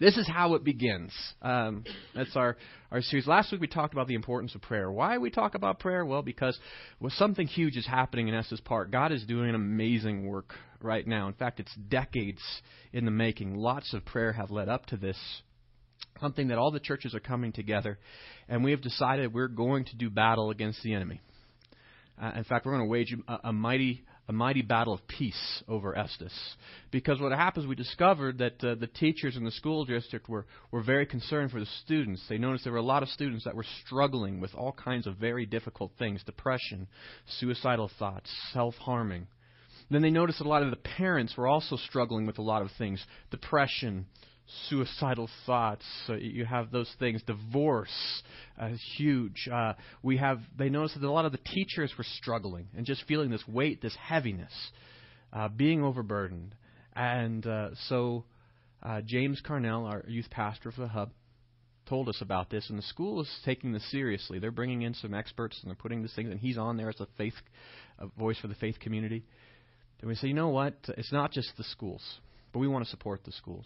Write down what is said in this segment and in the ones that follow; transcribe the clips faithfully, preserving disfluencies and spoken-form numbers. This is how it begins. Um, that's our, our series. Last week we talked about the importance of prayer. Why we talk about prayer? Well, because well, something huge is happening in Estes Park. God is doing an amazing work right now. In fact, it's decades in the making. Lots of prayer have led up to this. Something that all the churches are coming together, and we have decided we're going to do battle against the enemy. Uh, in fact, we're going to wage a, a mighty a mighty battle of peace over Estes. Because what happens, we discovered that uh, the teachers in the school district were, were very concerned for the students. They noticed there were a lot of students that were struggling with all kinds of very difficult things, depression, suicidal thoughts, self-harming. Then they noticed that a lot of the parents were also struggling with a lot of things, depression, suicidal thoughts. So you have those things. Divorce, uh, huge. Uh, we have. They noticed that a lot of the teachers were struggling and just feeling this weight, this heaviness, uh, being overburdened. And uh, so uh, James Carnell, our youth pastor for the Hub, told us about this. And the school is taking this seriously. They're bringing in some experts and they're putting this thing. And he's on there as a faith, a voice for the faith community. And we say, you know what? It's not just the schools, but we want to support the schools.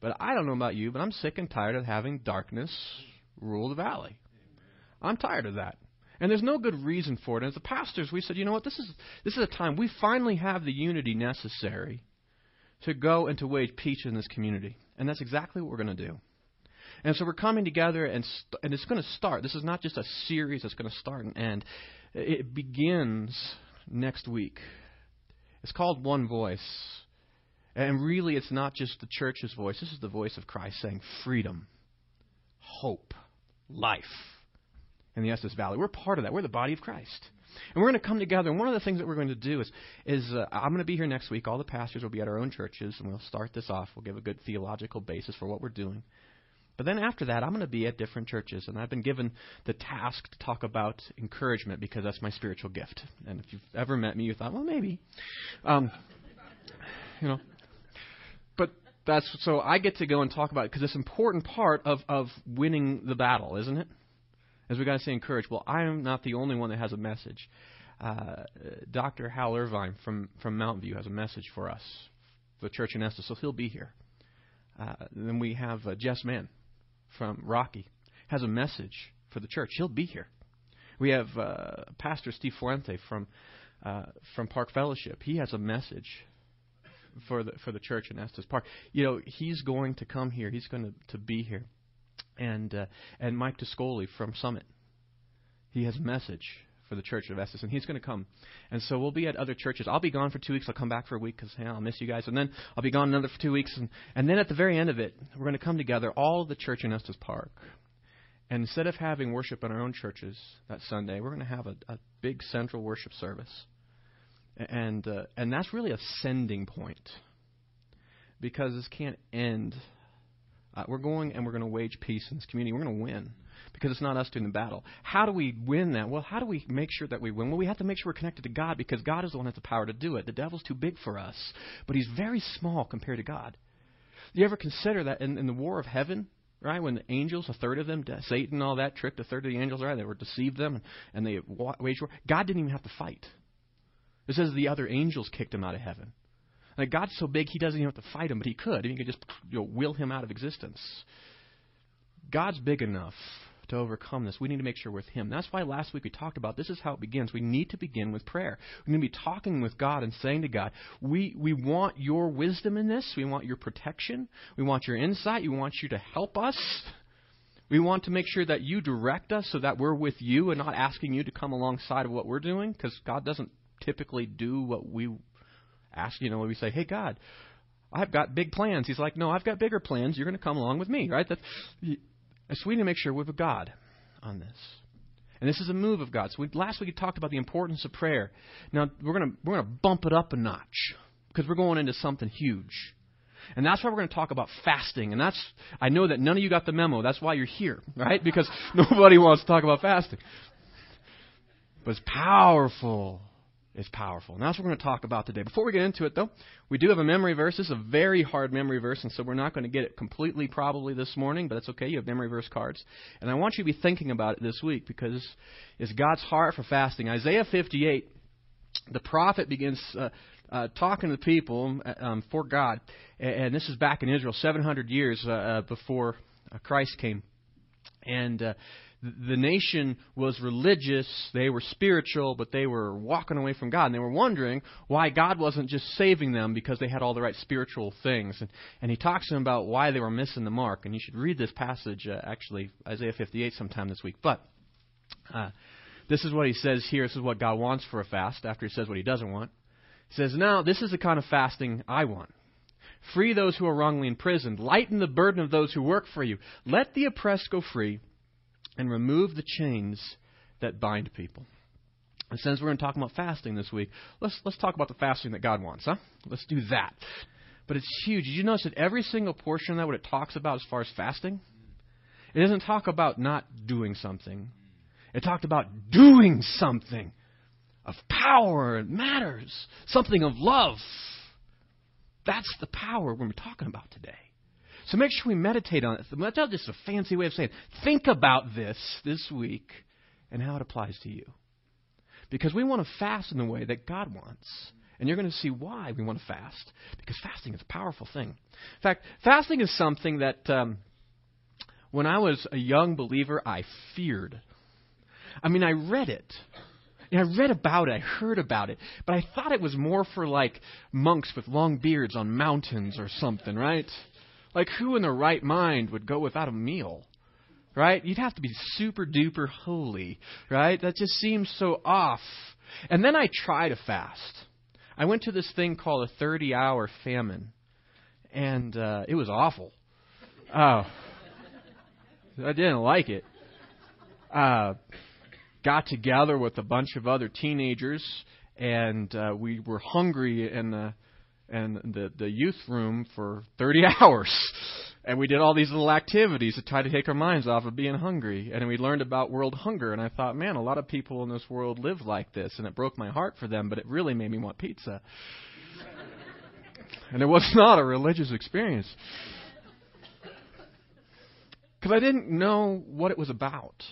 But I don't know about you, but I'm sick and tired of having darkness rule the valley. I'm tired of that. And there's no good reason for it. And as the pastors, we said, you know what, this is this is a time we finally have the unity necessary to go and to wage peace in this community. And that's exactly what we're going to do. And so we're coming together, and st- and it's going to start. This is not just a series that's going to start and end. It begins next week. It's called One Voice. And really, it's not just the church's voice. This is the voice of Christ saying freedom, hope, life in the Estes Valley. We're part of that. We're the body of Christ. And we're going to come together. And one of the things that we're going to do is, is uh, I'm going to be here next week. All the pastors will be at our own churches, and we'll start this off. We'll give a good theological basis for what we're doing. But then after that, I'm going to be at different churches. And I've been given the task to talk about encouragement because that's my spiritual gift. And if you've ever met me, you thought, well, maybe. Um, you know. That's, so I get to go and talk about it because it's an important part of, of winning the battle, isn't it? As we've got to say, encourage. Well, I am not the only one that has a message. Uh, Doctor Hal Irvine from, from Mountain View has a message for us, the church in Estes, so he'll be here. Uh, then we have uh, Jess Mann from Rocky has a message for the church. He'll be here. We have uh, Pastor Steve Fuente from uh, from Park Fellowship. He has a message for the for the church in Estes Park. You know, he's going to come here. He's going to, to be here. And uh, and Mike Discoli from Summit, he has a message for the church of Estes, and he's going to come. And so we'll be at other churches. I'll be gone for two weeks. I'll come back for a week because, hey, I'll miss you guys. And then I'll be gone another for two weeks. And, and then at the very end of it, we're going to come together, all the church in Estes Park. And instead of having worship in our own churches that Sunday, we're going to have a, a big central worship service. And uh, and that's really a sending point because this can't end. Uh, we're going and we're going to wage peace in this community. We're going to win because it's not us doing the battle. How do we win that? Well, how do we make sure that we win? Well, we have to make sure we're connected to God because God is the one that has the power to do it. The devil's too big for us, but he's very small compared to God. You ever consider that in, in the war of heaven? Right, when the angels, a third of them, Satan and all that, tricked a third of the angels, right? They were deceived them and they waged war. God didn't even have to fight. It says the other angels kicked him out of heaven. Like God's so big, he doesn't even have to fight him, but he could. He could just you know, will him out of existence. God's big enough to overcome this. We need to make sure we're with him. That's why last week we talked about this is how it begins. We need to begin with prayer. We need to be talking with God and saying to God, we, we want your wisdom in this. We want your protection. We want your insight. We want you to help us. We want to make sure that you direct us so that we're with you and not asking you to come alongside of what we're doing because God doesn't typically do what we ask. You know, when we say, hey, God, I've got big plans. He's like, no, I've got bigger plans. You're going to come along with me, right? That's, so we need to make sure we have a God on this. And this is a move of God. So we, last week we talked about the importance of prayer. Now, we're going to we're going to bump it up a notch because we're going into something huge. And that's why we're going to talk about fasting. And that's I know that none of you got the memo. That's why you're here, right? Because nobody wants to talk about fasting. But it's powerful. It's powerful. And that's what we're going to talk about today. Before we get into it, though, we do have a memory verse. This is a very hard memory verse, and so we're not going to get it completely probably this morning, but that's okay. You have memory verse cards. And I want you to be thinking about it this week because it's God's heart for fasting. Isaiah fifty-eight, the prophet begins uh, uh, talking to people um, for God. And this is back in Israel, seven hundred years uh, before Christ came. And uh, the nation was religious, they were spiritual, but they were walking away from God. And they were wondering why God wasn't just saving them because they had all the right spiritual things. And, and he talks to them about why they were missing the mark. And you should read this passage, uh, actually, Isaiah fifty-eight sometime this week. But uh, this is what he says here. This is what God wants for a fast after he says what he doesn't want. He says, now, this is the kind of fasting I want. Free those who are wrongly imprisoned. Lighten the burden of those who work for you. Let the oppressed go free. And remove the chains that bind people. And since we're going to talk about fasting this week, let's let's talk about the fasting that God wants, huh? Let's do that. But it's huge. Did you notice that every single portion of that, what it talks about as far as fasting, it doesn't talk about not doing something. It talked about doing something of power and matters, something of love. That's the power we're talking about today. So make sure we meditate on it. That's just a fancy way of saying it. Think about this this week and how it applies to you. Because we want to fast in the way that God wants. And you're going to see why we want to fast. Because fasting is a powerful thing. In fact, fasting is something that um, when I was a young believer, I feared. I mean, I read it. And I read about it. I heard about it. But I thought it was more for like monks with long beards on mountains or something, right? Like, who in their right mind would go without a meal, right? You'd have to be super duper holy, right? That just seems so off. And then I tried to fast. I went to this thing called a thirty-hour famine, and uh, it was awful. Oh, I didn't like it. Uh, got together with a bunch of other teenagers, and uh, we were hungry and. Uh, and the, the youth room for thirty hours. And we did all these little activities to try to take our minds off of being hungry. And we learned about world hunger. And I thought, man, a lot of people in this world live like this. And it broke my heart for them, but it really made me want pizza. And it was not a religious experience. Because I didn't know what it was about.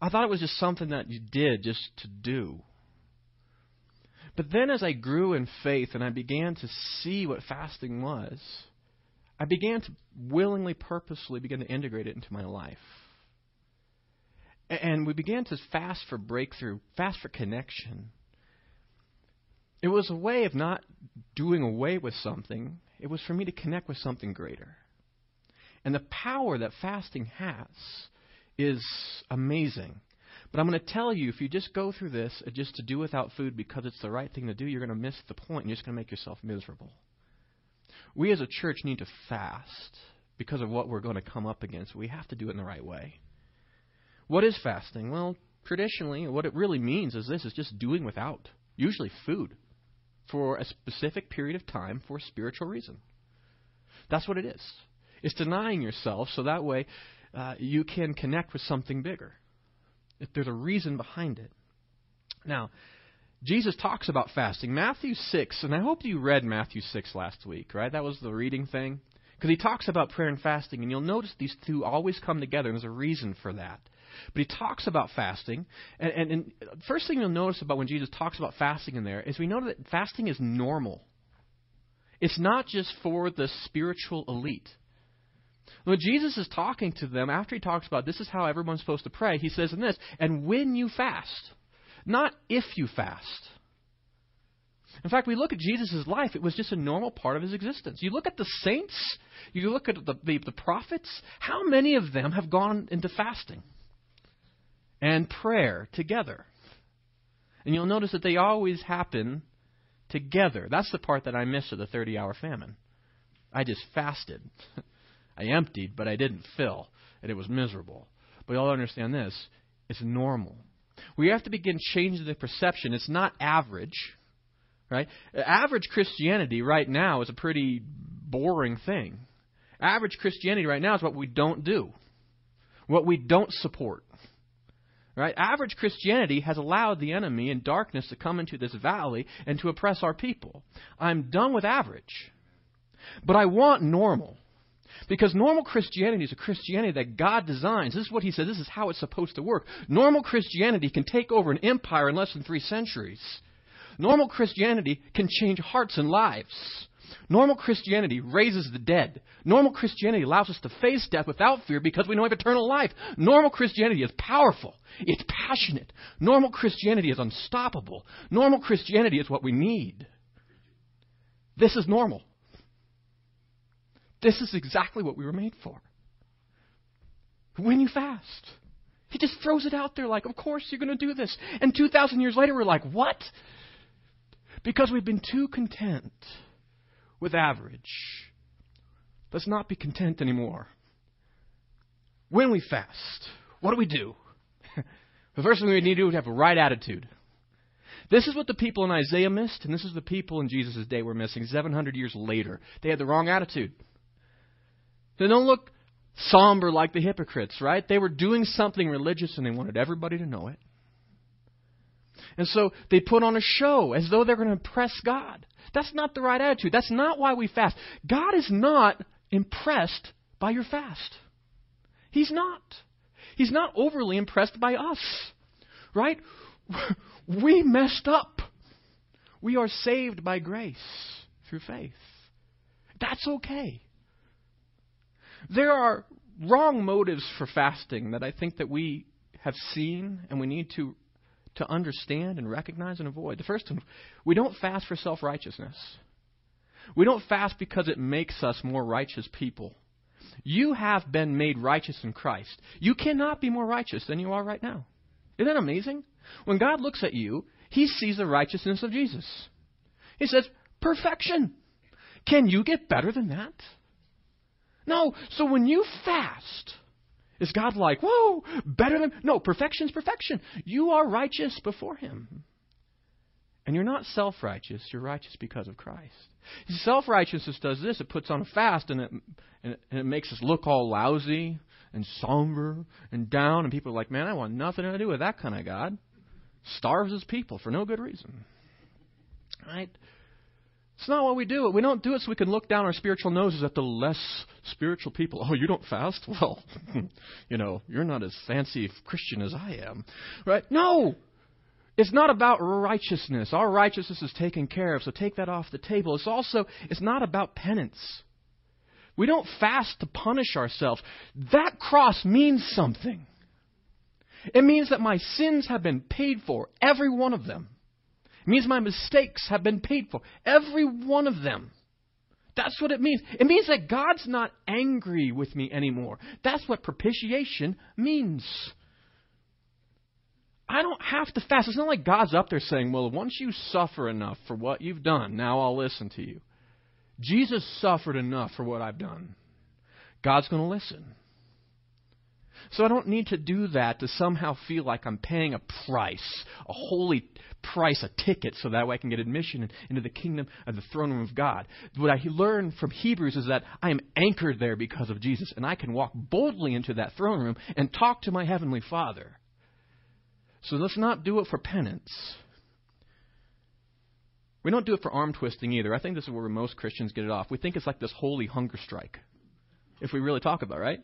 I thought it was just something that you did just to do. But then as I grew in faith and I began to see what fasting was, I began to willingly, purposely begin to integrate it into my life. And we began to fast for breakthrough, fast for connection. It was a way of not doing away with something. It was for me to connect with something greater. And the power that fasting has is amazing. But I'm going to tell you, if you just go through this just to do without food because it's the right thing to do, you're going to miss the point and you're just going to make yourself miserable. We as a church need to fast because of what we're going to come up against. We have to do it in the right way. What is fasting? Well, traditionally, what it really means is this, is just doing without, usually food, for a specific period of time for a spiritual reason. That's what it is. It's denying yourself so that way uh, you can connect with something bigger. If there's a reason behind it. Now, Jesus talks about fasting. Matthew six, and I hope you read Matthew six last week, right? That was the reading thing. Because he talks about prayer and fasting, and you'll notice these two always come together, and there's a reason for that. But he talks about fasting, and, and, and the first thing you'll notice about when Jesus talks about fasting in there is we know that fasting is normal. It's not just for the spiritual elite. When Jesus is talking to them, after he talks about this is how everyone's supposed to pray, he says in this, and when you fast, not if you fast. In fact, we look at Jesus' life, it was just a normal part of his existence. You look at the saints, you look at the, the, the prophets, how many of them have gone into fasting and prayer together? And you'll notice that they always happen together. That's the part that I missed of the thirty-hour famine. I just fasted. I emptied, but I didn't fill, and it was miserable. But you all understand this. It's normal. We have to begin changing the perception. It's not average, right? Average Christianity right now is a pretty boring thing. Average Christianity right now is what we don't do, what we don't support, right? Average Christianity has allowed the enemy and darkness to come into this valley and to oppress our people. I'm done with average, but I want normal. Because normal Christianity is a Christianity that God designs. This is what he says. This is how it's supposed to work. Normal Christianity can take over an empire in less than three centuries. Normal Christianity can change hearts and lives. Normal Christianity raises the dead. Normal Christianity allows us to face death without fear because we know we have eternal life. Normal Christianity is powerful. It's passionate. Normal Christianity is unstoppable. Normal Christianity is what we need. This is normal. This is exactly what we were made for. When you fast, he just throws it out there like, of course you're going to do this. And two thousand years later, we're like, what? Because we've been too content with average. Let's not be content anymore. When we fast, what do we do? The first thing we need to do is have a right attitude. This is what the people in Isaiah missed, and this is the people in Jesus' day were missing seven hundred years later. They had the wrong attitude. They don't look somber like the hypocrites, right? They were doing something religious, and they wanted everybody to know it. And so they put on a show as though they're going to impress God. That's not the right attitude. That's not why we fast. God is not impressed by your fast. He's not. He's not overly impressed by us, right? We messed up. We are saved by grace through faith. That's okay. There are wrong motives for fasting that I think that we have seen and we need to to understand and recognize and avoid. The first one, we don't fast for self-righteousness. We don't fast because it makes us more righteous people. You have been made righteous in Christ. You cannot be more righteous than you are right now. Isn't that amazing? When God looks at you, he sees the righteousness of Jesus. He says, perfection. Can you get better than that? No. So when you fast, is God like, whoa, better than... No, perfection's perfection. You are righteous before him. And you're not self-righteous. You're righteous because of Christ. Self-righteousness does this. It puts on a fast and it, and it, and it makes us look all lousy and somber and down. And people are like, man, I want nothing to do with that kind of God. Starves his people for no good reason. Right? It's not what we do. We don't do it so we can look down our spiritual noses at the less spiritual people. Oh, you don't fast? Well, you know, you're not as fancy Christian as I am. Right? No! It's not about righteousness. Our righteousness is taken care of, so take that off the table. It's also, it's not about penance. We don't fast to punish ourselves. That cross means something. It means that my sins have been paid for, every one of them. It means my mistakes have been paid for. Every one of them. That's what it means. It means that God's not angry with me anymore. That's what propitiation means. I don't have to fast. It's not like God's up there saying, well, once you suffer enough for what you've done, now I'll listen to you. Jesus suffered enough for what I've done. God's going to listen. So I don't need to do that to somehow feel like I'm paying a price, a holy price, a ticket, so that way I can get admission into the kingdom and the throne room of God. What I learned from Hebrews is that I am anchored there because of Jesus, and I can walk boldly into that throne room and talk to my Heavenly Father. So let's not do it for penance. We don't do it for arm twisting either. I think this is where most Christians get it off. We think it's like this holy hunger strike, if we really talk about it, right?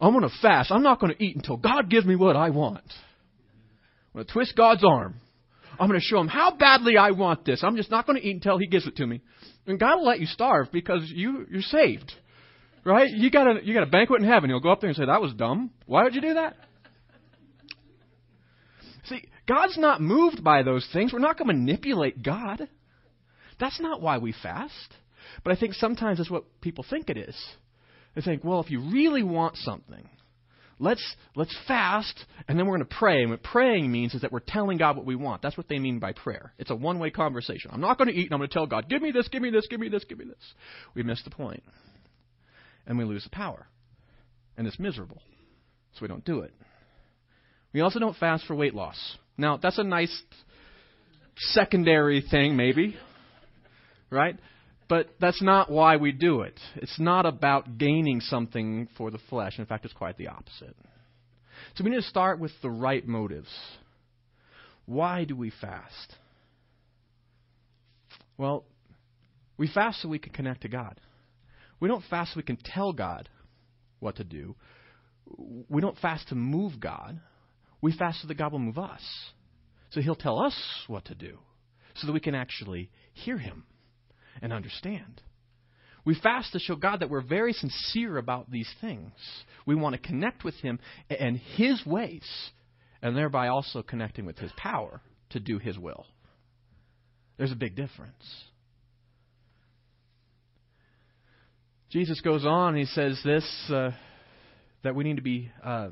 I'm going to fast. I'm not going to eat until God gives me what I want. I'm going to twist God's arm. I'm going to show him how badly I want this. I'm just not going to eat until he gives it to me. And God will let you starve because you, you're saved, right? You got a, you got a banquet in heaven. He'll go up there and say, that was dumb. Why would you do that? See, God's not moved by those things. We're not going to manipulate God. That's not why we fast. But I think sometimes that's what people think it is. They think, well, if you really want something, let's let's fast, and then we're going to pray. And what praying means is that we're telling God what we want. That's what they mean by prayer. It's a one-way conversation. I'm not going to eat, and I'm going to tell God, give me this, give me this, give me this, give me this. We miss the point. And we lose the power. And it's miserable. So we don't do it. We also don't fast for weight loss. Now, that's a nice secondary thing, maybe, right? But that's not why we do it. It's not about gaining something for the flesh. In fact, it's quite the opposite. So we need to start with the right motives. Why do we fast? Well, we fast so we can connect to God. We don't fast so we can tell God what to do. We don't fast to move God. We fast so that God will move us. So he'll tell us what to do. so that we can actually hear him and understand. We fast to show God that we're very sincere about these things. We want to connect with him and his ways, and thereby also connecting with his power to do his will. There's a big difference. Jesus goes on, he says this, uh, that we need to be uh,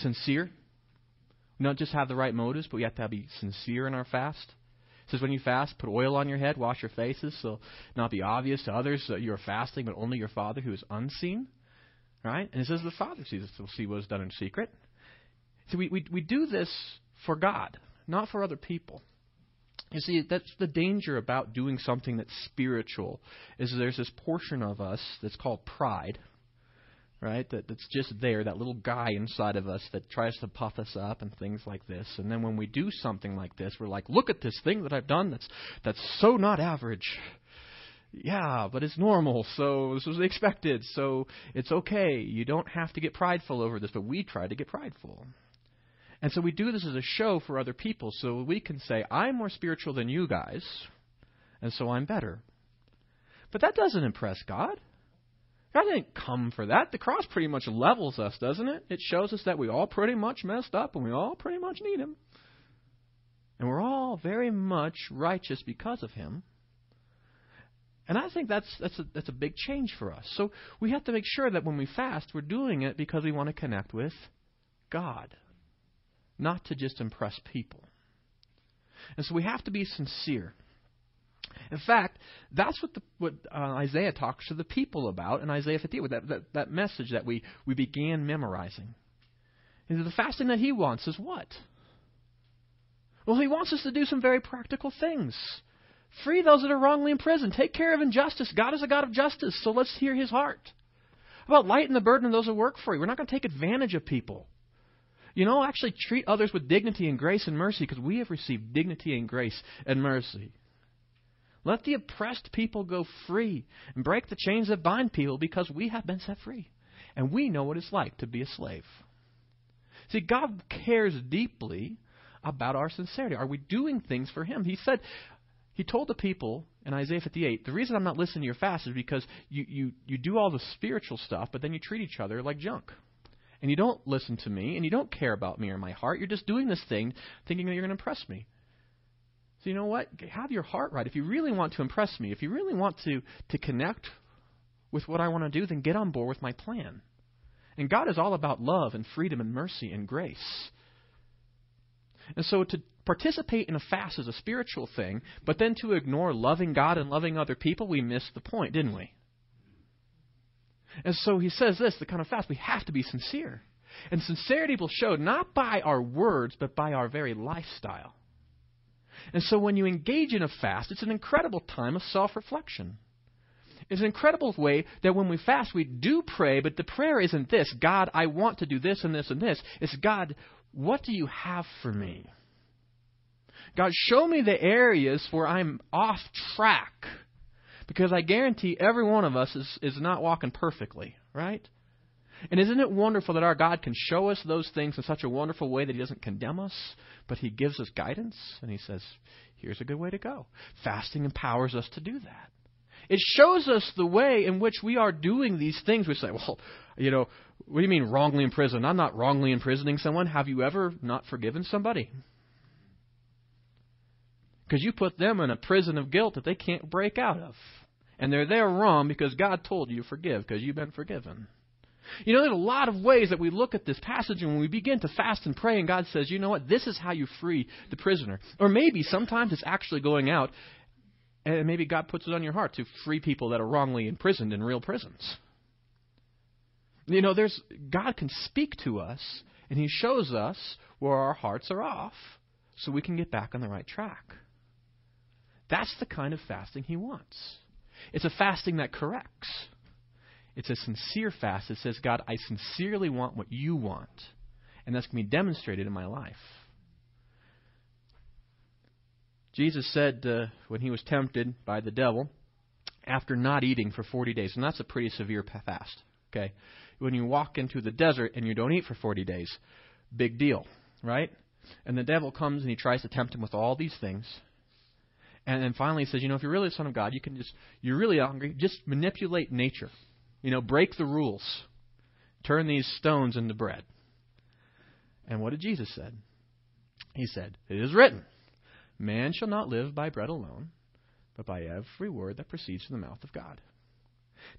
sincere. Not just have the right motives, but we have to be sincere in our fast. It says when you fast, put oil on your head, wash your faces, so not be obvious to others that you are fasting, but only your Father who is unseen. Right? And it says the Father sees us, will see what is done in secret. So we, we, we do this for God, not for other people. You see, that's the danger about doing something that's spiritual, is there's this portion of us that's called pride, right? That, that's just there, that little guy inside of us that tries to puff us up and things like this. And then when we do something like this, we're like, look at this thing that I've done that's that's so not average. Yeah, but it's normal, so this was expected, so it's okay. You don't have to get prideful over this, but we try to get prideful. And so we do this as a show for other people so we can say, I'm more spiritual than you guys, and so I'm better. But that doesn't impress God. God didn't come for that. The cross pretty much levels us, doesn't it? It shows us that we all pretty much messed up and we all pretty much need him. And we're all very much righteous because of him. And I think that's that's a, that's a big change for us. So we have to make sure that when we fast, we're doing it because we want to connect with God, not to just impress people. And so we have to be sincere. In fact, that's what the, what uh, Isaiah talks to the people about in Isaiah fifty-eight, with that, that, that message that we, we began memorizing. And the fasting that he wants is what? Well, he wants us to do some very practical things. Free those that are wrongly imprisoned. Take care of injustice. God is a God of justice, so let's hear his heart. How about lighten the burden of those who work for you? We're not going to take advantage of people. You know, actually treat others with dignity and grace and mercy, because we have received dignity and grace and mercy. Let the oppressed people go free and break the chains that bind people, because we have been set free. And we know what it's like to be a slave. See, God cares deeply about our sincerity. Are we doing things for him? He said, he told the people in Isaiah fifty-eight, the reason I'm not listening to your fast is because you, you, you do all the spiritual stuff, but then you treat each other like junk. And you don't listen to me, and you don't care about me or my heart. You're just doing this thing thinking that you're going to impress me. So you know what? Have your heart right. If you really want to impress me, if you really want to, to connect with what I want to do, then get on board with my plan. And God is all about love and freedom and mercy and grace. And so to participate in a fast is a spiritual thing, but then to ignore loving God and loving other people, we missed the point, didn't we? And so he says this, the kind of fast, we have to be sincere. And sincerity will show not by our words, but by our very lifestyle. And so when you engage in a fast, it's an incredible time of self-reflection. It's an incredible way that when we fast, we do pray, but the prayer isn't this, God, I want to do this and this and this. It's, God, what do you have for me? God, show me the areas where I'm off track. Because I guarantee every one of us is, is not walking perfectly, right? And isn't it wonderful that our God can show us those things in such a wonderful way that he doesn't condemn us, but he gives us guidance, and he says, here's a good way to go. Fasting empowers us to do that. It shows us the way in which we are doing these things. We say, well, you know, what do you mean wrongly imprisoned? I'm not wrongly imprisoning someone. Have you ever not forgiven somebody? Because you put them in a prison of guilt that they can't break out of. And they're there wrong because God told you to forgive, because you've been forgiven. You know, there's a lot of ways that we look at this passage, and when we begin to fast and pray, and God says, you know what, this is how you free the prisoner. Or maybe sometimes it's actually going out, and maybe God puts it on your heart to free people that are wrongly imprisoned in real prisons. You know, there's God can speak to us, and he shows us where our hearts are off, so we can get back on the right track. That's the kind of fasting he wants. It's a fasting that corrects. It's a sincere fast that says, God, I sincerely want what you want. And that's going to be demonstrated in my life. Jesus said uh, when he was tempted by the devil, after not eating for forty days, and that's a pretty severe fast. Okay, when you walk into the desert and you don't eat for forty days, big deal, right? And the devil comes and he tries to tempt him with all these things. And, and finally, he says, you know, if you're really the Son of God, you can just, you're really hungry, just manipulate nature. You know, break the rules. Turn these stones into bread. And what did Jesus say? He said, it is written, man shall not live by bread alone, but by every word that proceeds from the mouth of God.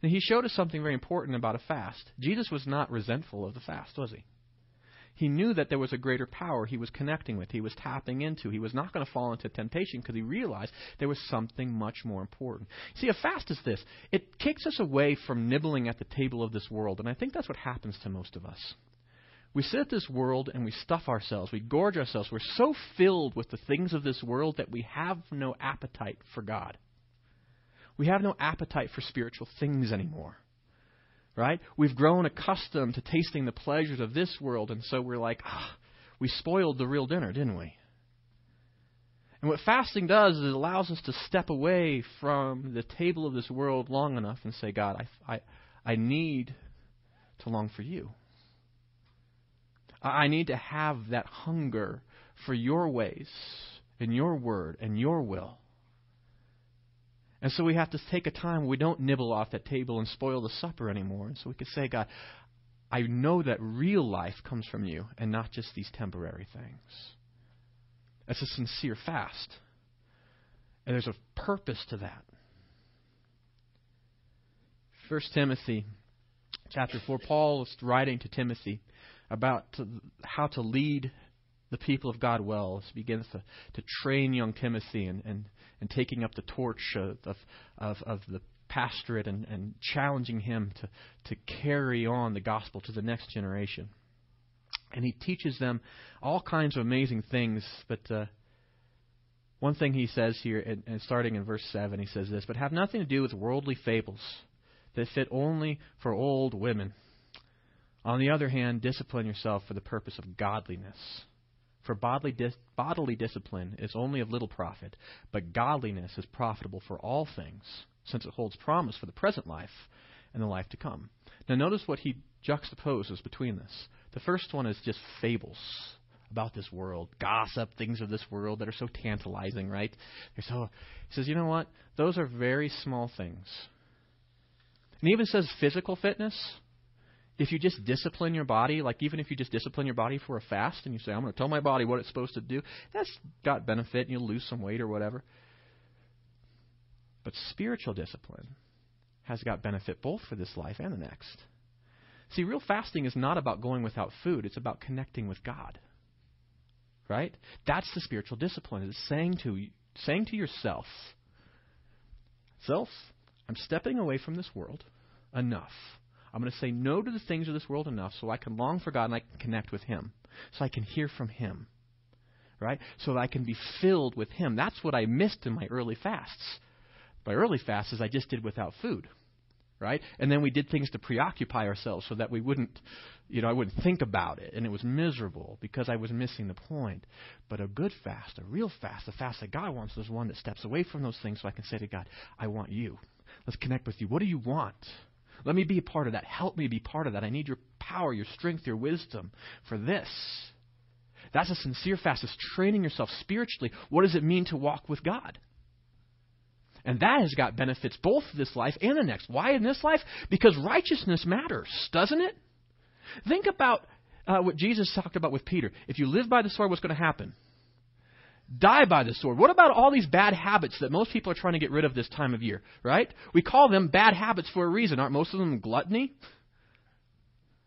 Now, he showed us something very important about a fast. Jesus was not resentful of the fast, was he? He knew that there was a greater power he was connecting with, he was tapping into. He was not going to fall into temptation because he realized there was something much more important. See, a fast is this. It kicks us away from nibbling at the table of this world, and I think that's what happens to most of us. We sit at this world and we stuff ourselves, we gorge ourselves. We're so filled with the things of this world that we have no appetite for God. We have no appetite for spiritual things anymore. Right? We've grown accustomed to tasting the pleasures of this world, and so we're like, ah, we spoiled the real dinner, didn't we? And what fasting does is it allows us to step away from the table of this world long enough and say, God, I, I, I need to long for you. I need to have that hunger for your ways and your word and your will. And so we have to take a time where we don't nibble off that table and spoil the supper anymore. And so we could say, God, I know that real life comes from you and not just these temporary things. That's a sincere fast. And there's a purpose to that. First Timothy chapter four, Paul is writing to Timothy about how to lead the people of God well. He begins to, to train young Timothy and, and, and taking up the torch of of, of the pastorate and, and challenging him to, to carry on the gospel to the next generation. And he teaches them all kinds of amazing things. But uh, one thing he says here, and, and starting in verse seven, he says this, "But have nothing to do with worldly fables that fit only for old women. On the other hand, discipline yourself for the purpose of godliness. For bodily, dis- bodily discipline is only of little profit, but godliness is profitable for all things, since it holds promise for the present life and the life to come." Now notice what he juxtaposes between this. The first one is just fables about this world, gossip, things of this world that are so tantalizing, right? They're so, he says, you know what? Those are very small things. And he even says physical fitness. If you just discipline your body, like even if you just discipline your body for a fast and you say, I'm going to tell my body what it's supposed to do, that's got benefit and you'll lose some weight or whatever. But spiritual discipline has got benefit both for this life and the next. See, real fasting is not about going without food. It's about connecting with God. Right? That's the spiritual discipline. It's saying to, saying to yourself, self, I'm stepping away from this world enough. I'm going to say no to the things of this world enough so I can long for God and I can connect with him. So I can hear from him. Right? So that I can be filled with him. That's what I missed in my early fasts. My early fasts is I just did without food. Right? And then we did things to preoccupy ourselves so that we wouldn't, you know, I wouldn't think about it. And it was miserable because I was missing the point. But a good fast, a real fast, a fast that God wants is one that steps away from those things so I can say to God, I want you. Let's connect with you. What do you want? Let me be a part of that. Help me be part of that. I need your power, your strength, your wisdom for this. That's a sincere fast. It's training yourself spiritually. What does it mean to walk with God? And that has got benefits both this life and the next. Why in this life? Because righteousness matters, doesn't it? Think about uh, what Jesus talked about with Peter. If you live by the sword, what's going to happen? Die by the sword. What about all these bad habits that most people are trying to get rid of this time of year, right? We call them bad habits for a reason. Aren't most of them gluttony?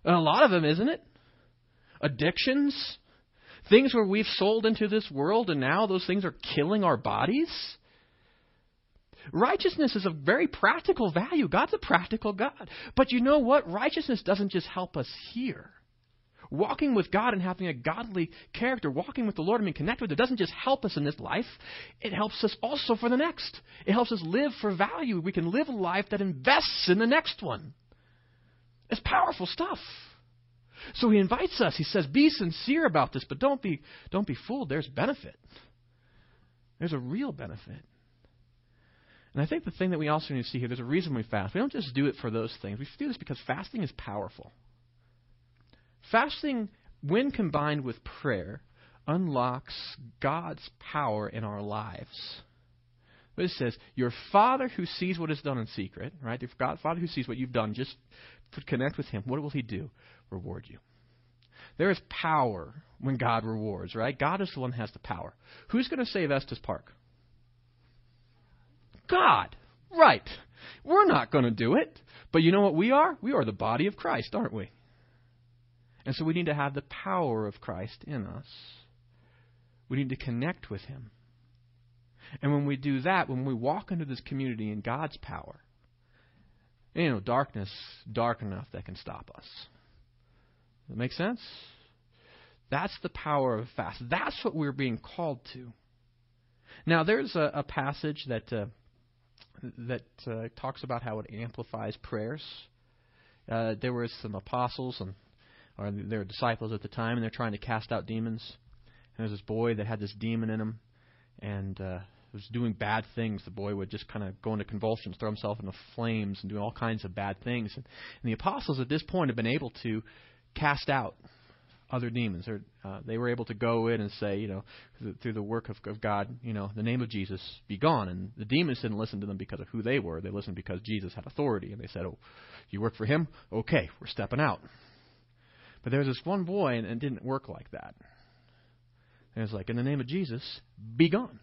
And a lot of them, isn't it? Addictions. Things where we've sold into this world and now those things are killing our bodies. Righteousness is of very practical value. God's a practical God. But you know what? Righteousness doesn't just help us here. Walking with God and having a godly character, walking with the Lord and being connected with it doesn't just help us in this life. It helps us also for the next. It helps us live for value. We can live a life that invests in the next one. It's powerful stuff. So he invites us. He says, be sincere about this, but don't be, don't be fooled. There's benefit. There's a real benefit. And I think the thing that we also need to see here, there's a reason we fast. We don't just do it for those things. We do this because fasting is powerful. Fasting, when combined with prayer, unlocks God's power in our lives. But it says, your Father who sees what is done in secret, right? Your God, Father who sees what you've done, just connect with him. What will he do? Reward you. There is power when God rewards, right? God is the one who has the power. Who's going to save Estes Park? God. Right. We're not going to do it. But you know what we are? We are the body of Christ, aren't we? And so we need to have the power of Christ in us. We need to connect with him. And when we do that, when we walk into this community in God's power, you know, darkness, dark enough that can stop us. Does that make sense? That's the power of a fast. That's what we're being called to. Now, there's a, a passage that uh, that uh, talks about how it amplifies prayers. Uh, there were some apostles and or there were disciples at the time, and they're trying to cast out demons. And there's this boy that had this demon in him, and uh, was doing bad things. The boy would just kind of go into convulsions, throw himself into flames, and do all kinds of bad things. And, and the apostles at this point have been able to cast out other demons. Or, uh, they were able to go in and say, you know, through the work of, of God, you know, the name of Jesus, be gone. And the demons didn't listen to them because of who they were. They listened because Jesus had authority. And they said, oh, you work for him? Okay, we're stepping out. But there was this one boy, and it didn't work like that. And it's like, in the name of Jesus, be gone.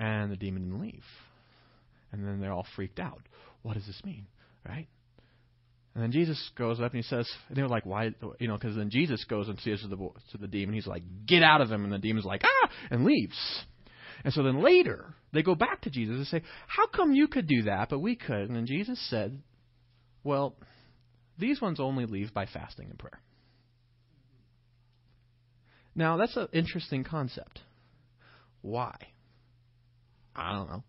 And the demon didn't leave. And then they're all freaked out. What does this mean? Right? And then Jesus goes up and he says, and they're like, why? You know, because then Jesus goes and says to the, to the demon, he's like, get out of him. And the demon's like, ah, and leaves. And so then later, they go back to Jesus and say, how come you could do that, but we couldn't? And Jesus said, well, these ones only leave by fasting and prayer. Now, that's an interesting concept. Why? I don't know.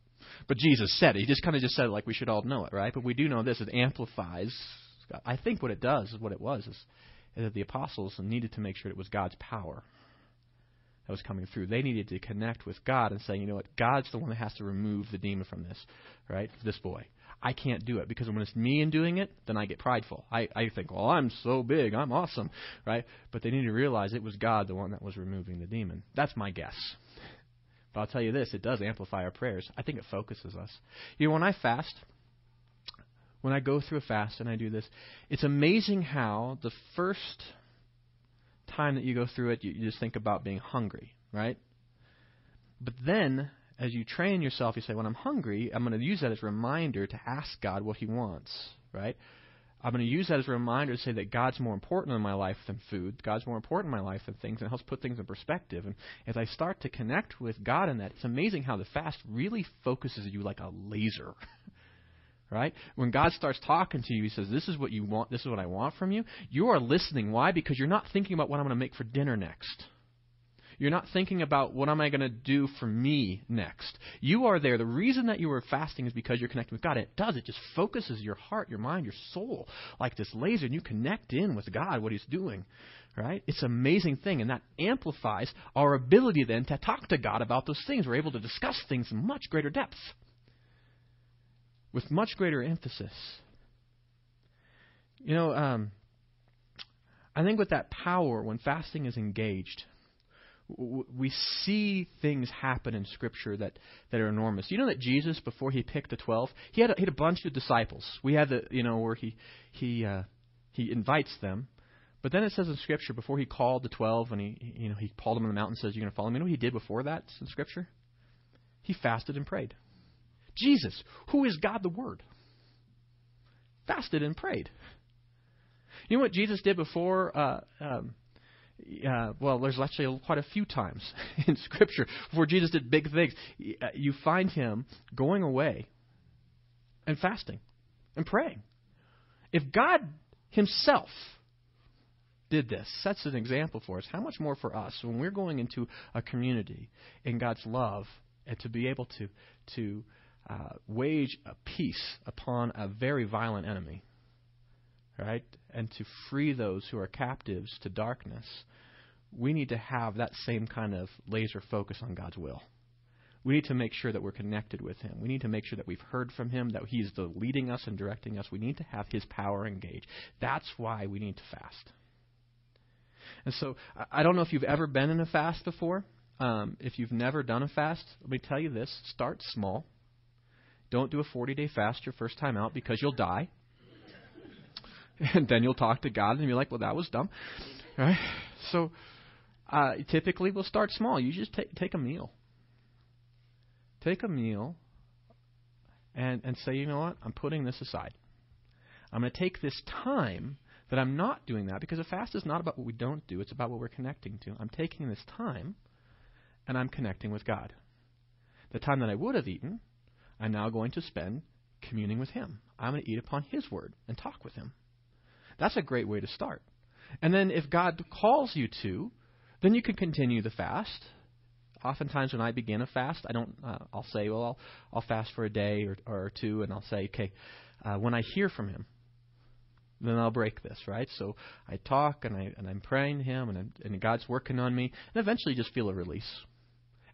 But Jesus said it. He just kind of just said it like we should all know it, right? But we do know this. It amplifies. I think what it does is what it was, is that the apostles needed to make sure it was God's power that was coming through. They needed to connect with God and say, you know what? God's the one that has to remove the demon from this, right? This boy. I can't do it, because when it's me in doing it, then I get prideful. I, I think, well, I'm so big. I'm awesome, right? But they need to realize it was God, the one that was removing the demon. That's my guess. But I'll tell you this, it does amplify our prayers. I think it focuses us. You know, when I fast, when I go through a fast and I do this, it's amazing how the first time that you go through it, you, you just think about being hungry, right? But then, as you train yourself, you say, when I'm hungry, I'm going to use that as a reminder to ask God what he wants, right? I'm going to use that as a reminder to say that God's more important in my life than food. God's more important in my life than things, and it helps put things in perspective. And as I start to connect with God in that, it's amazing how the fast really focuses you like a laser, right? When God starts talking to you, he says, this is what you want. This is what I want from you. You are listening. Why? Because you're not thinking about what I'm going to make for dinner next. You're not thinking about what am I going to do for me next. You are there. The reason that you are fasting is because you're connecting with God. It does. It just focuses your heart, your mind, your soul like this laser, and you connect in with God, what he's doing, right? It's an amazing thing, and that amplifies our ability then to talk to God about those things. We're able to discuss things in much greater depth with much greater emphasis. You know, um, I think with that power, when fasting is engaged, we see things happen in Scripture that, that are enormous. You know that Jesus, before he picked the twelve, he had a, he had a bunch of disciples. We had the, you know, where he he uh, he invites them, but then it says in Scripture before he called the twelve and he you know he called them on the mountain and says you're going to follow me. You know what he did before that in Scripture? He fasted and prayed. Jesus, who is God the Word, fasted and prayed. You know what Jesus did before? Uh, um, Uh, well, there's actually quite a few times in Scripture where Jesus did big things. You find him going away and fasting and praying. If God himself did this, sets an example for us, how much more for us when we're going into a community in God's love and to be able to, to uh, wage a peace upon a very violent enemy, right? And to free those who are captives to darkness, we need to have that same kind of laser focus on God's will. We need to make sure that we're connected with him. We need to make sure that we've heard from him, that he's the leading us and directing us. We need to have his power engaged. That's why we need to fast. And so I don't know if you've ever been in a fast before. Um, if you've never done a fast, let me tell you this. Start small. Don't do a forty-day fast your first time out because you'll die. And then you'll talk to God and you're like, well, that was dumb. All right? So uh, typically we'll start small. You just t- take a meal. Take a meal and, and say, you know what? I'm putting this aside. I'm going to take this time that I'm not doing that, because a fast is not about what we don't do. It's about what we're connecting to. I'm taking this time and I'm connecting with God. The time that I would have eaten, I'm now going to spend communing with Him. I'm going to eat upon His word and talk with Him. That's a great way to start. And then if God calls you to, then you can continue the fast. Oftentimes when I begin a fast, I don't. Uh, I'll say, well, I'll, I'll fast for a day or, or two, and I'll say, okay, uh, when I hear from Him, then I'll break this, right? So I talk and I and I'm praying to Him, and I'm, and God's working on me, and eventually just feel a release.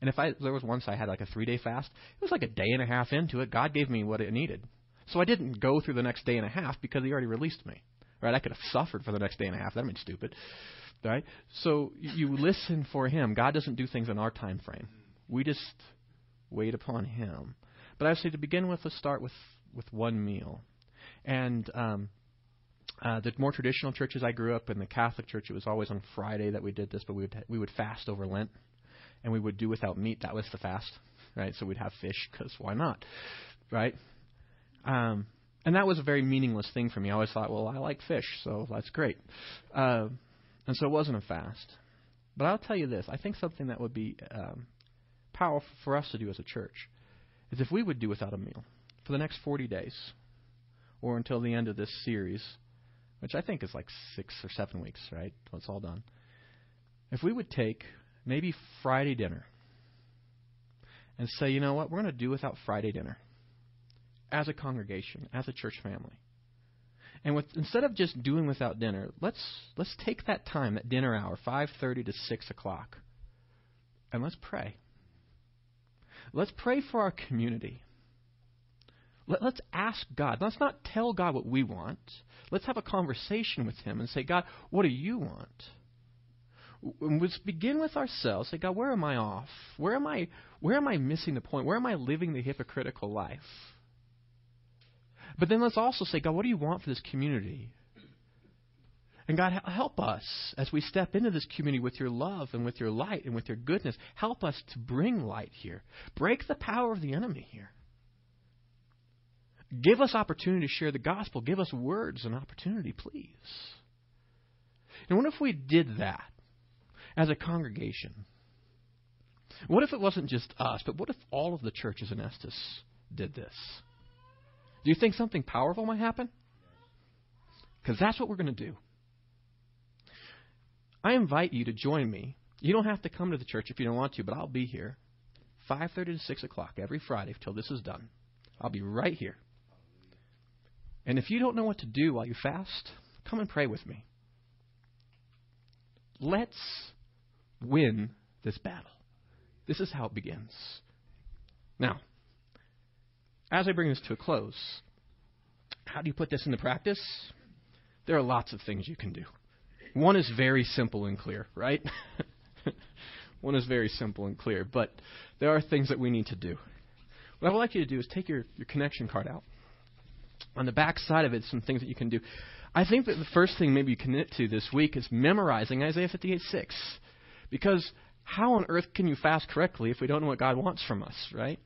And if I there was once I had like a three-day fast, it was like a day and a half into it, God gave me what it needed, so I didn't go through the next day and a half because He already released me. Right, I could have suffered for the next day and a half. That'd been stupid, right? So you listen for Him. God doesn't do things in our time frame. We just wait upon Him. But I say to begin with, let's start with, with one meal. And um, uh, the more traditional churches I grew up in, the Catholic Church, it was always on Friday that we did this, but we would we would fast over Lent, and we would do without meat. That was the fast, right? So we'd have fish because why not, right? Um. And that was a very meaningless thing for me. I always thought, well, I like fish, so that's great. Uh, and so it wasn't a fast. But I'll tell you this. I think something that would be um, powerful for us to do as a church is if we would do without a meal for the next forty days or until the end of this series, which I think is like six or seven weeks, right? So it's all done. If we would take maybe Friday dinner and say, you know what, we're going to do without Friday dinner. As a congregation, as a church family. And with, instead of just doing without dinner, let's let's take that time, that dinner hour, five thirty to six o'clock, and let's pray. Let's pray for our community. Let, let's ask God. Let's not tell God what we want. Let's have a conversation with Him and say, God, what do you want? Let's begin with ourselves. Say, God, where am I off? Where am I, where am I missing the point? Where am I living the hypocritical life? But then let's also say, God, what do you want for this community? And God, help us as we step into this community with your love and with your light and with your goodness. Help us to bring light here. Break the power of the enemy here. Give us opportunity to share the gospel. Give us words and opportunity, please. And what if we did that as a congregation? What if it wasn't just us, but what if all of the churches in Estes did this? Do you think something powerful might happen? Because that's what we're going to do. I invite you to join me. You don't have to come to the church if you don't want to, but I'll be here five thirty to six o'clock every Friday until this is done. I'll be right here. And if you don't know what to do while you fast, come and pray with me. Let's win this battle. This is how it begins. Now, as I bring this to a close, how do you put this into practice? There are lots of things you can do. One is very simple and clear, right? One is very simple and clear, but there are things that we need to do. What I would like you to do is take your, your connection card out. On the back side of it, some things that you can do. I think that the first thing maybe you commit to this week is memorizing Isaiah fifty-eight six, because how on earth can you fast correctly if we don't know what God wants from us, right?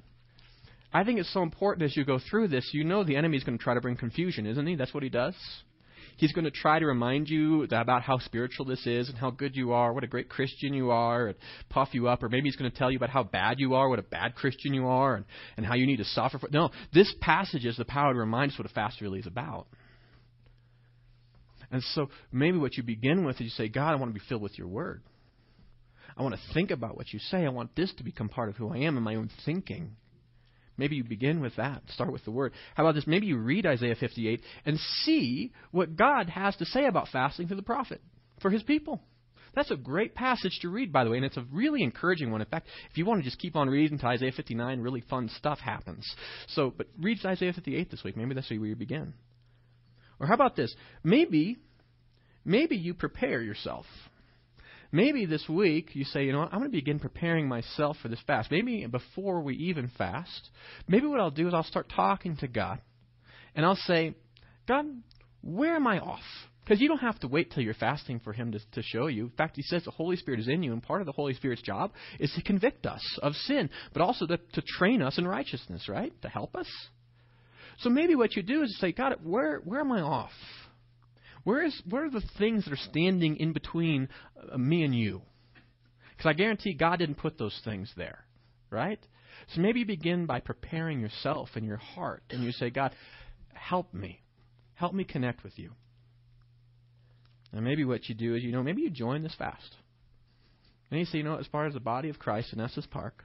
I think it's so important as you go through this, you know the enemy is going to try to bring confusion, isn't he? That's what he does. He's going to try to remind you about how spiritual this is and how good you are, what a great Christian you are, and puff you up. Or maybe he's going to tell you about how bad you are, what a bad Christian you are, and, and how you need to suffer. For No, this passage is the power to remind us what a fast really is about. And so maybe what you begin with is you say, God, I want to be filled with your word. I want to think about what you say. I want this to become part of who I am in my own thinking. Maybe you begin with that. Start with the word. How about this? Maybe you read Isaiah fifty-eight and see what God has to say about fasting through the prophet for his people. That's a great passage to read, by the way, and it's a really encouraging one. In fact, if you want to just keep on reading to Isaiah fifty-nine, really fun stuff happens. So, but read Isaiah fifty-eight this week. Maybe that's where you begin. Or how about this? Maybe, maybe you prepare yourself. Maybe this week you say, you know what, I'm going to begin preparing myself for this fast. Maybe before we even fast, maybe what I'll do is I'll start talking to God. And I'll say, God, where am I off? Because you don't have to wait till you're fasting for him to, to show you. In fact, he says the Holy Spirit is in you, and part of the Holy Spirit's job is to convict us of sin, but also to, to train us in righteousness, right? To help us. So maybe what you do is say, God, where where am I off? Where is where are the things that are standing in between uh, me and you? Because I guarantee God didn't put those things there, right? So maybe you begin by preparing yourself and your heart, and you say, God, help me. Help me connect with you. And maybe what you do is, you know, maybe you join this fast. And you say, you know, as far as the body of Christ in Estes Park,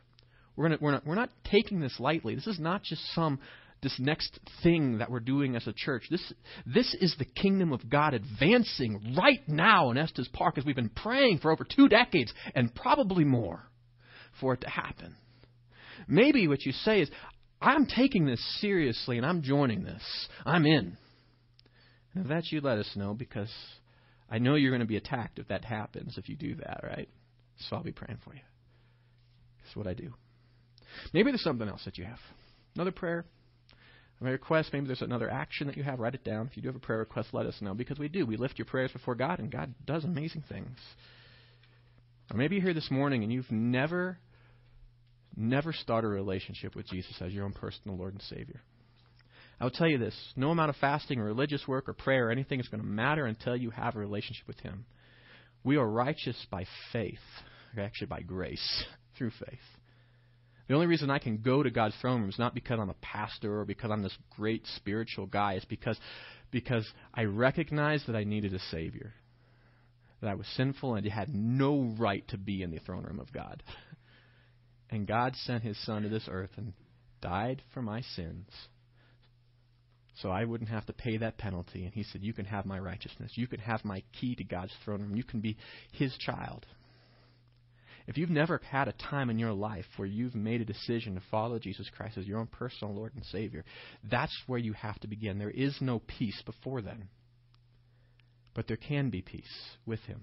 we're gonna, we're not, we're not taking this lightly. This is not just some this next thing that we're doing as a church. This this is the kingdom of God advancing right now in Estes Park, as we've been praying for over two decades and probably more for it to happen. Maybe what you say is, I'm taking this seriously and I'm joining this. I'm in. And if that's you, let us know, because I know you're going to be attacked if that happens, if you do that, right? So I'll be praying for you. That's what I do. Maybe there's something else that you have. Another prayer, a request, maybe there's another action that you have. Write it down. If you do have a prayer request, let us know, because we do. We lift your prayers before God, and God does amazing things. Or maybe you're here this morning, and you've never, never started a relationship with Jesus as your own personal Lord and Savior. I will tell you this, no amount of fasting or religious work or prayer or anything is going to matter until you have a relationship with him. We are righteous by faith, or actually by grace, through faith. The only reason I can go to God's throne room is not because I'm a pastor or because I'm this great spiritual guy. It's because, because I recognized that I needed a Savior, that I was sinful and had no right to be in the throne room of God. And God sent his Son to this earth and died for my sins, so I wouldn't have to pay that penalty. And he said, you can have my righteousness. You can have my key to God's throne room. You can be his child. If you've never had a time in your life where you've made a decision to follow Jesus Christ as your own personal Lord and Savior, that's where you have to begin. There is no peace before then. But there can be peace with him.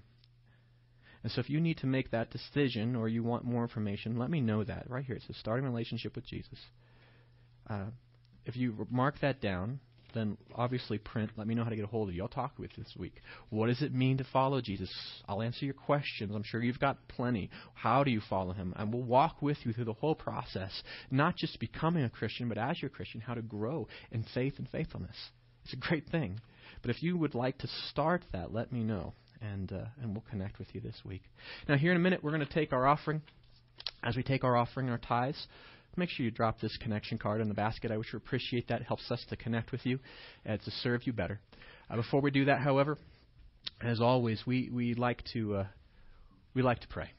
And so if you need to make that decision or you want more information, let me know that. Right here it says, starting a relationship with Jesus. Uh, If you mark that down, then obviously print, let me know how to get a hold of you. I'll talk with you this week. What does it mean to follow Jesus? I'll answer your questions. I'm sure you've got plenty. How do you follow him? And we'll walk with you through the whole process, not just becoming a Christian, but as you're a Christian, how to grow in faith and faithfulness. It's a great thing. But if you would like to start that, let me know, and uh, and we'll connect with you this week. Now, here in a minute, we're going to take our offering. As we take our offering, our tithes, make sure you drop this connection card in the basket. I would appreciate that. It helps us to connect with you and to serve you better. Uh, before we do that, however, as always, we, we like to uh, we like to pray.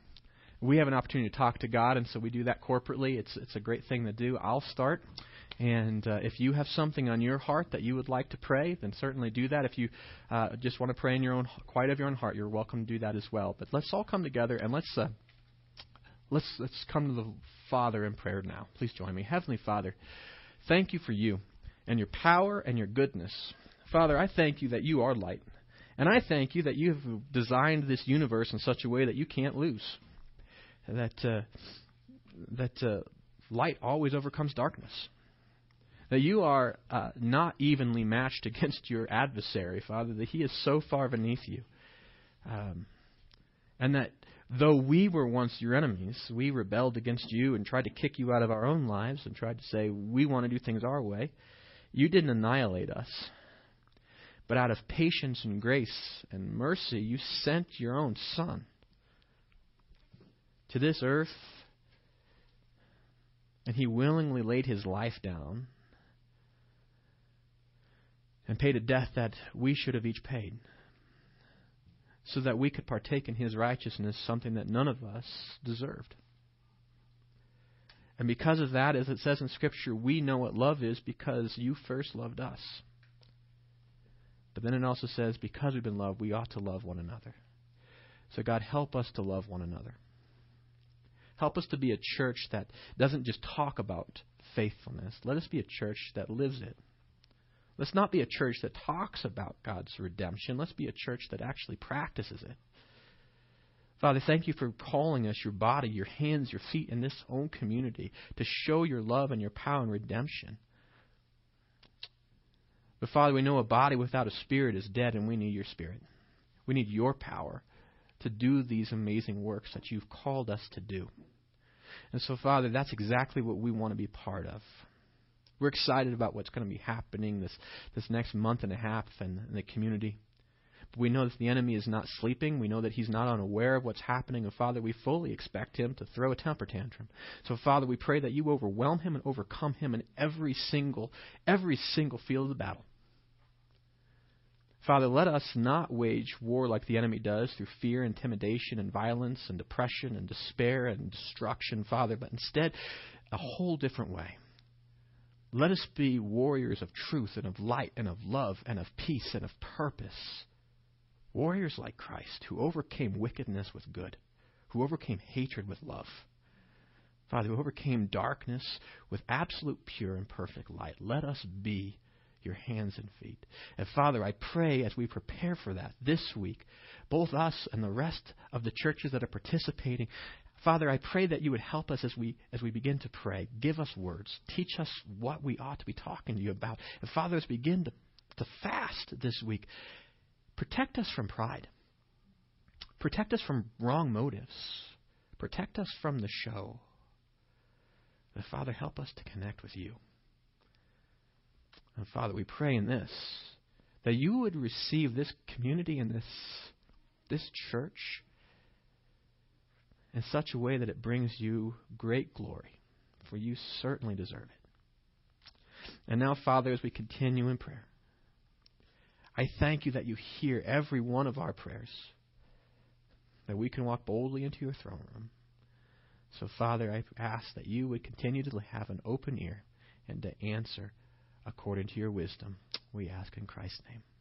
We have an opportunity to talk to God, and so we do that corporately. It's it's a great thing to do. I'll start. And uh, if you have something on your heart that you would like to pray, then certainly do that. If you uh, just want to pray in your own, quiet of your own heart, you're welcome to do that as well. But let's all come together, and let's... Uh, Let's let's come to the Father in prayer now. Please join me. Heavenly Father, thank you for you and your power and your goodness. Father, I thank you that you are light. And I thank you that you have designed this universe in such a way that you can't lose. That, uh, that uh, light always overcomes darkness. That you are uh, not evenly matched against your adversary, Father, that he is so far beneath you. Um, and that... Though we were once your enemies, we rebelled against you and tried to kick you out of our own lives and tried to say, we want to do things our way. You didn't annihilate us. But out of patience and grace and mercy, you sent your own Son to this earth. And he willingly laid his life down and paid a death that we should have each paid, so that we could partake in his righteousness, something that none of us deserved. And because of that, as it says in Scripture, we know what love is because you first loved us. But then it also says, because we've been loved, we ought to love one another. So God, help us to love one another. Help us to be a church that doesn't just talk about faithfulness. Let us be a church that lives it. Let's not be a church that talks about God's redemption. Let's be a church that actually practices it. Father, thank you for calling us your body, your hands, your feet in this own community to show your love and your power and redemption. But Father, we know a body without a spirit is dead, and we need your spirit. We need your power to do these amazing works that you've called us to do. And so, Father, that's exactly what we want to be part of. We're excited about what's going to be happening this, this next month and a half in, in the community. But we know that the enemy is not sleeping. We know that he's not unaware of what's happening. And, Father, we fully expect him to throw a temper tantrum. So, Father, we pray that you overwhelm him and overcome him in every single, every single field of the battle. Father, let us not wage war like the enemy does through fear, intimidation, and violence, and depression, and despair, and destruction, Father, but instead a whole different way. Let us be warriors of truth and of light and of love and of peace and of purpose. Warriors like Christ, who overcame wickedness with good, who overcame hatred with love. Father, who overcame darkness with absolute pure and perfect light. Let us be your hands and feet. And Father, I pray as we prepare for that this week, both us and the rest of the churches that are participating, Father, I pray that you would help us as we as we begin to pray. Give us words. Teach us what we ought to be talking to you about. And Father, as we begin to, to fast this week, protect us from pride. Protect us from wrong motives. Protect us from the show. And Father, help us to connect with you. And Father, we pray in this, that you would receive this community and this, this church in such a way that it brings you great glory, for you certainly deserve it. And now, Father, as we continue in prayer, I thank you that you hear every one of our prayers, that we can walk boldly into your throne room. So, Father, I ask that you would continue to have an open ear and to answer according to your wisdom. We ask in Christ's name.